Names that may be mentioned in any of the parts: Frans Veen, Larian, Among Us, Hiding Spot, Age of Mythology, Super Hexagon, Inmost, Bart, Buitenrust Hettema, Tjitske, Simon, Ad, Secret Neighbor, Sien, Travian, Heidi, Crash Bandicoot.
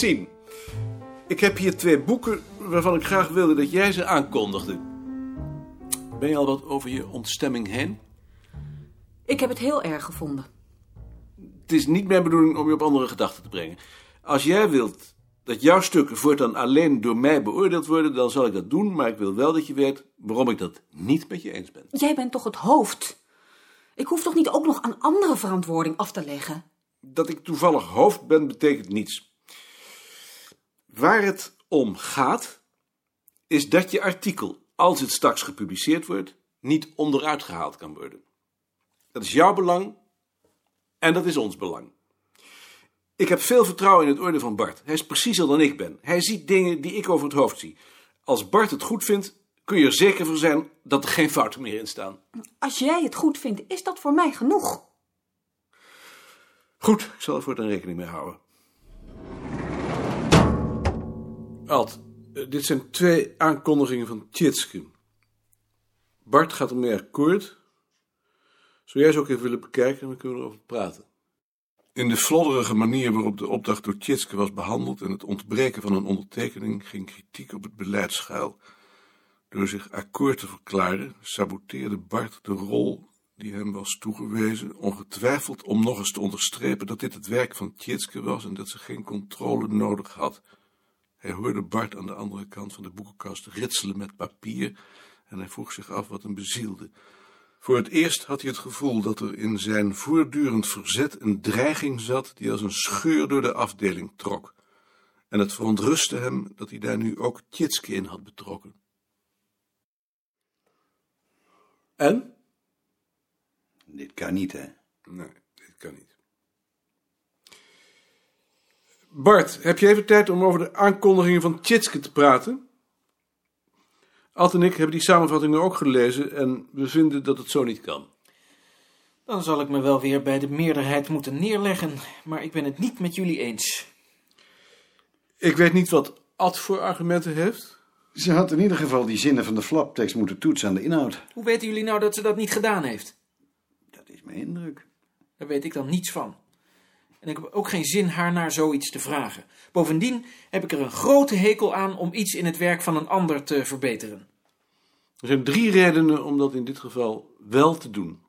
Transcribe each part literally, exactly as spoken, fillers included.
Sien, ik heb hier twee boeken waarvan ik graag wilde dat jij ze aankondigde. Ben je al wat over je ontstemming heen? Ik heb het heel erg gevonden. Het is niet mijn bedoeling om je op andere gedachten te brengen. Als jij wilt dat jouw stukken voortaan alleen door mij beoordeeld worden, dan zal ik dat doen, maar ik wil wel dat je weet waarom ik dat niet met je eens ben. Jij bent toch het hoofd? Ik hoef toch niet ook nog aan andere verantwoording af te leggen? Dat ik toevallig hoofd ben, betekent niets. Waar het om gaat, is dat je artikel, als het straks gepubliceerd wordt, niet onderuit gehaald kan worden. Dat is jouw belang en dat is ons belang. Ik heb veel vertrouwen in het oordeel van Bart. Hij is preciezer dan ik ben. Hij ziet dingen die ik over het hoofd zie. Als Bart het goed vindt, kun je er zeker voor zijn dat er geen fouten meer in staan. Als jij het goed vindt, is dat voor mij genoeg. Goed, ik zal er voortaan rekening mee houden. Ad, dit zijn twee aankondigingen van Tjitske. Bart gaat ermee akkoord. Zou jij ze ook even willen bekijken en dan kunnen we erover praten. In de vlodderige manier waarop de opdracht door Tjitske was behandeld en het ontbreken van een ondertekening ging kritiek op het beleid schuil. Door zich akkoord te verklaren, saboteerde Bart de rol die hem was toegewezen, ongetwijfeld om nog eens te onderstrepen dat dit het werk van Tjitske was en dat ze geen controle nodig had. Hij hoorde Bart aan de andere kant van de boekenkast ritselen met papier en hij vroeg zich af wat hem bezielde. Voor het eerst had hij het gevoel dat er in zijn voortdurend verzet een dreiging zat die als een scheur door de afdeling trok. En het verontrustte hem dat hij daar nu ook Tjitske in had betrokken. En? Dit kan niet, hè? Nee, dit kan niet. Bart, heb je even tijd om over de aankondigingen van Tjitske te praten? Ad en ik hebben die samenvattingen ook gelezen en we vinden dat het zo niet kan. Dan zal ik me wel weer bij de meerderheid moeten neerleggen, maar ik ben het niet met jullie eens. Ik weet niet wat Ad voor argumenten heeft. Ze had in ieder geval die zinnen van de flaptekst moeten toetsen aan de inhoud. Hoe weten jullie nou dat ze dat niet gedaan heeft? Dat is mijn indruk. Daar weet ik dan niets van. En ik heb ook geen zin haar naar zoiets te vragen. Bovendien heb ik er een grote hekel aan om iets in het werk van een ander te verbeteren. Er zijn drie redenen om dat in dit geval wel te doen.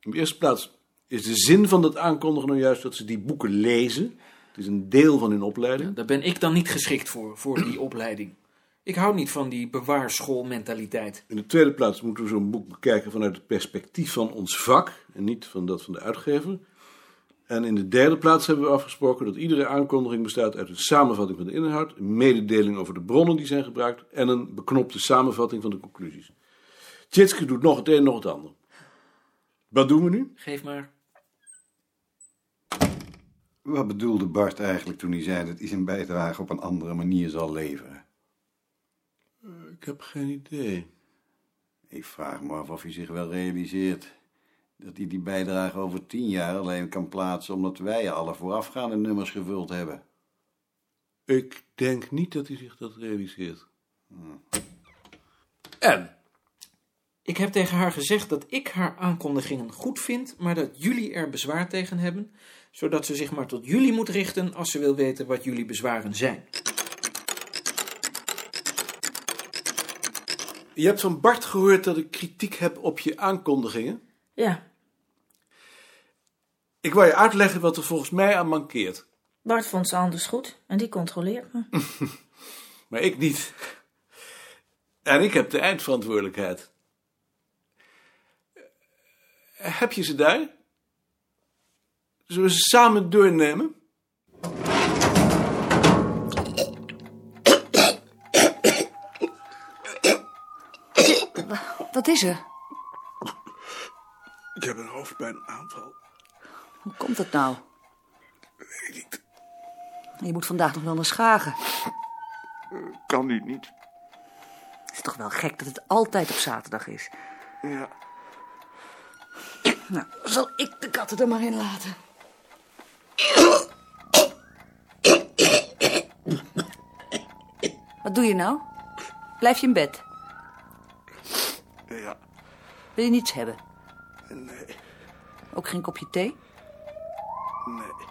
In de eerste plaats is de zin van dat aankondigen nou juist dat ze die boeken lezen. Het is een deel van hun opleiding. Ja, daar ben ik dan niet geschikt voor, voor die opleiding. Ik hou niet van die bewaarschoolmentaliteit. In de tweede plaats moeten we zo'n boek bekijken vanuit het perspectief van ons vak en niet van dat van de uitgever. En in de derde plaats hebben we afgesproken dat iedere aankondiging bestaat uit een samenvatting van de inhoud, een mededeling over de bronnen die zijn gebruikt en een beknopte samenvatting van de conclusies. Tjitske doet nog het een, nog het ander. Wat doen we nu? Geef maar. Wat bedoelde Bart eigenlijk toen hij zei dat hij zijn bijdrage op een andere manier zal leveren? Ik heb geen idee. Ik vraag me af of hij zich wel realiseert dat hij die bijdrage over tien jaar alleen kan plaatsen omdat wij alle voorafgaande nummers gevuld hebben. Ik denk niet dat hij zich dat realiseert. Hmm. En? Ik heb tegen haar gezegd dat ik haar aankondigingen goed vind, maar dat jullie er bezwaar tegen hebben, zodat ze zich maar tot jullie moet richten als ze wil weten wat jullie bezwaren zijn. Je hebt van Bart gehoord dat ik kritiek heb op je aankondigingen. Ja. Ik wou je uitleggen wat er volgens mij aan mankeert. Bart vond ze anders goed en die controleert me. Maar ik niet. En ik heb de eindverantwoordelijkheid. Heb je ze daar? Zullen we ze samen doornemen? Wat is er? Ik heb een hoofdpijnaanval. Hoe komt dat nou? Weet ik niet. Je moet vandaag nog wel naar Schagen. Kan nu niet. Het is toch wel gek dat het altijd op zaterdag is. Ja. Nou, zal ik de katten er maar in laten? Wat doe je nou? Blijf je in bed? Ja. Wil je niets hebben? Nee. Ook geen kopje thee? Nee.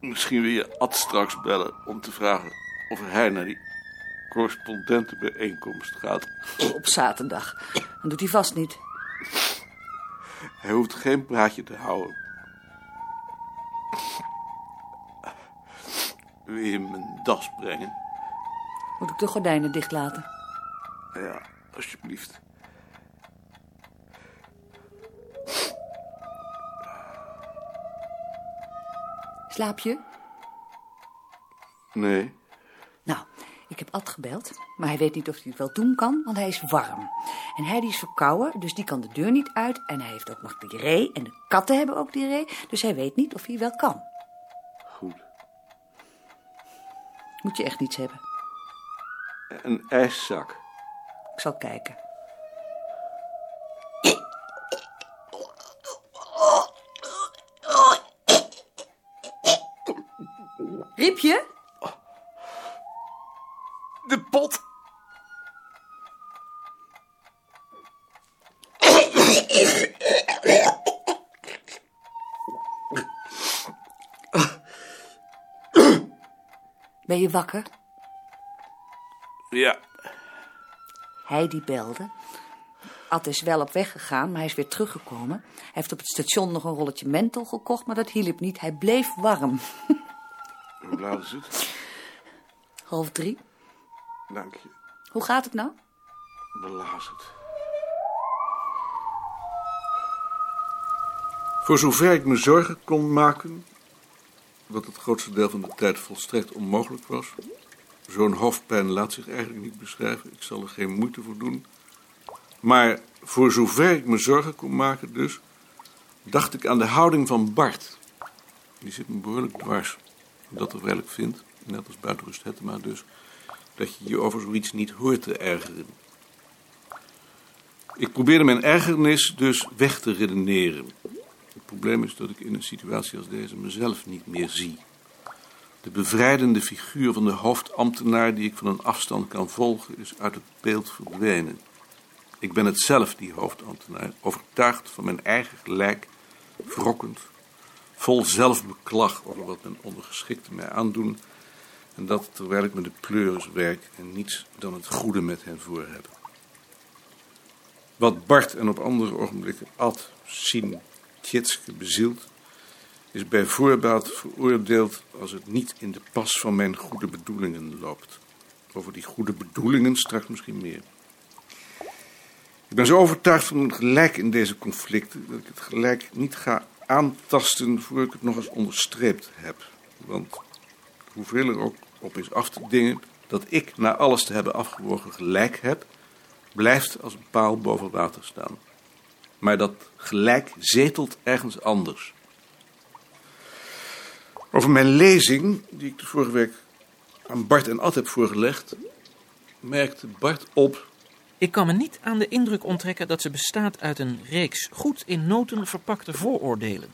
Misschien wil je Ad straks bellen om te vragen of hij naar die correspondentenbijeenkomst gaat. Op zaterdag. Dat doet hij vast niet. Hij hoeft geen praatje te houden. Wil je mijn das brengen? Moet ik de gordijnen dicht laten? Ja, alsjeblieft. Slaap je? Nee. Nou, ik heb Ad gebeld, maar hij weet niet of hij het wel doen kan, want hij is warm. En Heidi is verkouden, dus die kan de deur niet uit. En hij heeft ook nog diarree en de katten hebben ook diarree, dus hij weet niet of hij wel kan. Goed. Moet je echt niets hebben? Een ijszak. Ik zal kijken. Riepje? De pot. Ben je wakker? Ja. Heidi belde. Ad is wel op weg gegaan, maar hij is weer teruggekomen. Hij heeft op het station nog een rolletje menthol gekocht, maar dat hielp niet. Hij bleef warm. Hoe laat is het? Half drie. Dank je. Hoe gaat het nou? Belazerd. Voor zover ik me zorgen kon maken, wat het grootste deel van de tijd volstrekt onmogelijk was. Zo'n hoofdpijn laat zich eigenlijk niet beschrijven. Ik zal er geen moeite voor doen. Maar voor zover ik me zorgen kon maken dus, dacht ik aan de houding van Bart. Die zit me behoorlijk dwars. Omdat ik eigenlijk vind, net als Buitenrust Hettema dus, dat je je over zoiets niet hoort te ergeren. Ik probeerde mijn ergernis dus weg te redeneren. Het probleem is dat ik in een situatie als deze mezelf niet meer zie. De bevrijdende figuur van de hoofdambtenaar die ik van een afstand kan volgen is uit het beeld verdwenen. Ik ben het zelf, die hoofdambtenaar, overtuigd van mijn eigen gelijk, wrokkend, vol zelfbeklag over wat mijn ondergeschikten mij aandoen, en dat terwijl ik met de pleuris werk en niets dan het goede met hen voor heb. Wat Bart en op andere ogenblikken Ad, Sien, Tjitske bezielt, is bij voorbaat veroordeeld als het niet in de pas van mijn goede bedoelingen loopt. Over die goede bedoelingen straks misschien meer. Ik ben zo overtuigd van mijn gelijk in deze conflicten dat ik het gelijk niet ga aantasten voor ik het nog eens onderstreept heb. Want hoeveel er ook op is af te dingen, dat ik na alles te hebben afgewogen gelijk heb, blijft als een paal boven water staan. Maar dat gelijk zetelt ergens anders. Over mijn lezing, die ik de vorige week aan Bart en Ad heb voorgelegd, merkte Bart op: ik kan me niet aan de indruk onttrekken dat ze bestaat uit een reeks goed in noten verpakte vooroordelen.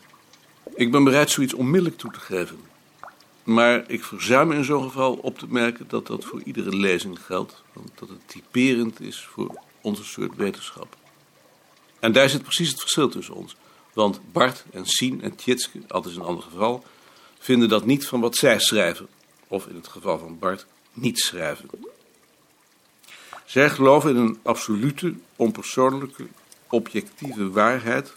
Ik ben bereid zoiets onmiddellijk toe te geven. Maar ik verzuim in zo'n geval op te merken dat dat voor iedere lezing geldt. Want dat het typerend is voor onze soort wetenschap. En daar zit precies het verschil tussen ons. Want Bart en Sien en Tjitske, altijd in een ander geval, vinden dat niet van wat zij schrijven. Of in het geval van Bart, niet schrijven. Zij geloven in een absolute, onpersoonlijke, objectieve waarheid.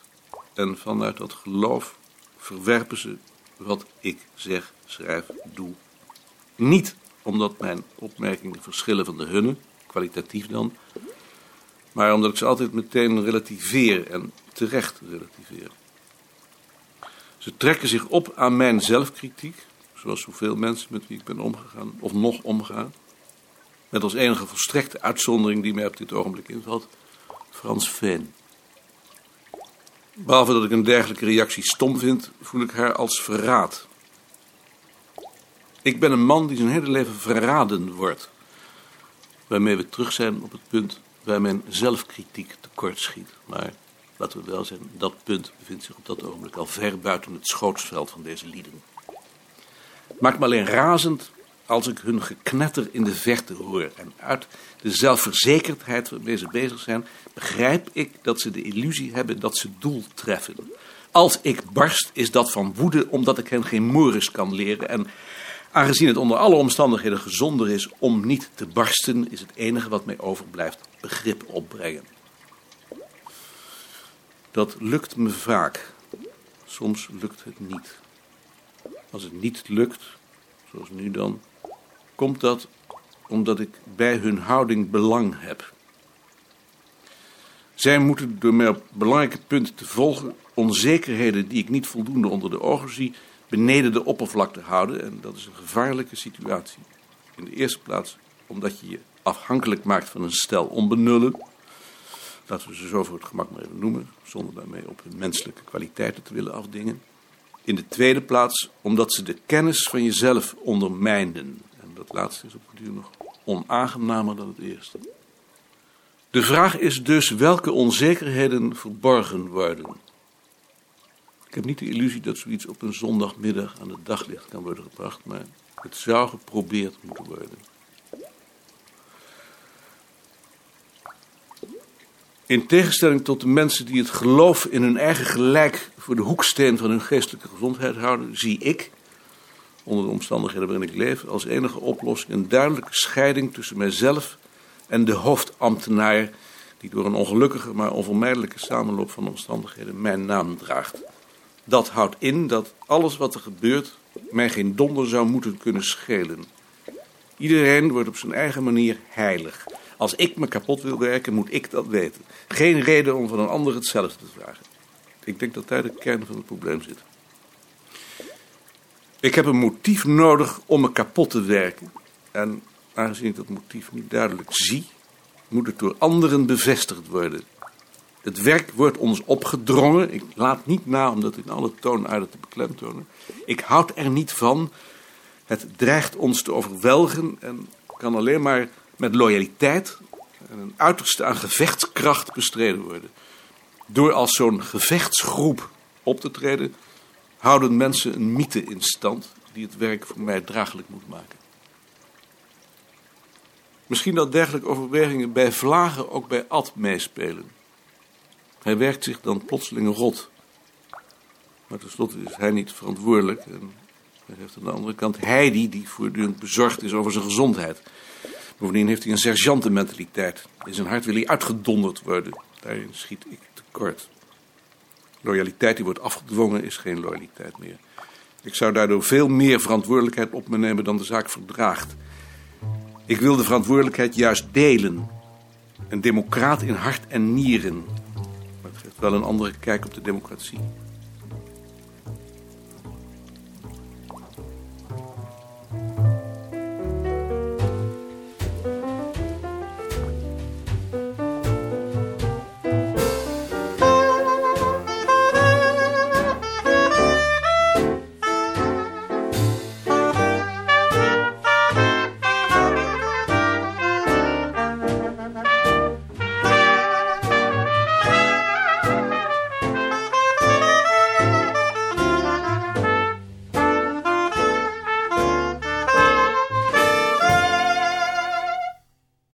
En vanuit dat geloof verwerpen ze wat ik zeg, schrijf, doe. Niet omdat mijn opmerkingen verschillen van de hunne, kwalitatief dan, maar omdat ik ze altijd meteen relativeer en terecht relativeer. Ze trekken zich op aan mijn zelfkritiek, zoals zoveel mensen met wie ik ben omgegaan of nog omgaan. Met als enige volstrekte uitzondering die mij op dit ogenblik invalt, Frans Veen. Behalve dat ik een dergelijke reactie stom vind, voel ik haar als verraad. Ik ben een man die zijn hele leven verraden wordt. Waarmee we terug zijn op het punt waar mijn zelfkritiek tekortschiet. Maar laten we wel zijn, dat punt bevindt zich op dat ogenblik al ver buiten het schootsveld van deze lieden. Maakt me alleen razend als ik hun geknetter in de verte hoor. En uit de zelfverzekerdheid waarmee ze bezig zijn, begrijp ik dat ze de illusie hebben dat ze doel treffen. Als ik barst, is dat van woede, omdat ik hen geen mores kan leren. En aangezien het onder alle omstandigheden gezonder is om niet te barsten, is het enige wat mij overblijft begrip opbrengen. Dat lukt me vaak. Soms lukt het niet. Als het niet lukt, zoals nu dan, komt dat omdat ik bij hun houding belang heb. Zij moeten door mij op belangrijke punten te volgen onzekerheden die ik niet voldoende onder de ogen zie beneden de oppervlakte houden. En dat is een gevaarlijke situatie. In de eerste plaats omdat je je afhankelijk maakt van een stel onbenullen. Laten we ze zo voor het gemak maar even noemen, zonder daarmee op hun menselijke kwaliteiten te willen afdingen. In de tweede plaats omdat ze de kennis van jezelf ondermijnden. En dat laatste is op het duur nog onaangenamer dan het eerste. De vraag is dus welke onzekerheden verborgen worden. Ik heb niet de illusie dat zoiets op een zondagmiddag aan het daglicht kan worden gebracht, maar het zou geprobeerd moeten worden. In tegenstelling tot de mensen die het geloof in hun eigen gelijk voor de hoeksteen van hun geestelijke gezondheid houden, zie ik, onder de omstandigheden waarin ik leef, als enige oplossing een duidelijke scheiding tussen mijzelf en de hoofdambtenaar die door een ongelukkige maar onvermijdelijke samenloop van omstandigheden mijn naam draagt. Dat houdt in dat alles wat er gebeurt mij geen donder zou moeten kunnen schelen. Iedereen wordt op zijn eigen manier heilig. Als ik me kapot wil werken, moet ik dat weten. Geen reden om van een ander hetzelfde te vragen. Ik denk dat daar de kern van het probleem zit. Ik heb een motief nodig om me kapot te werken. En aangezien ik dat motief niet duidelijk zie, moet het door anderen bevestigd worden. Het werk wordt ons opgedrongen. Ik laat niet na om dat in alle toonaarden te beklemtonen. Ik houd er niet van. Het dreigt ons te overweldigen en kan alleen maar met loyaliteit en een uiterste aan gevechtskracht bestreden worden. Door als zo'n gevechtsgroep op te treden, houden mensen een mythe in stand die het werk voor mij draaglijk moet maken. Misschien dat dergelijke overwegingen bij vlagen ook bij Ad meespelen. Hij werkt zich dan plotseling rot. Maar tenslotte is hij niet verantwoordelijk. En hij heeft aan de andere kant Heidi, die voortdurend bezorgd is over zijn gezondheid. Bovendien heeft hij een sergeantenmentaliteit. In zijn hart wil hij uitgedonderd worden. Daarin schiet ik tekort. Loyaliteit die wordt afgedwongen is geen loyaliteit meer. Ik zou daardoor veel meer verantwoordelijkheid op me nemen dan de zaak verdraagt. Ik wil de verantwoordelijkheid juist delen. Een democraat in hart en nieren. Maar het geeft wel een andere kijk op de democratie.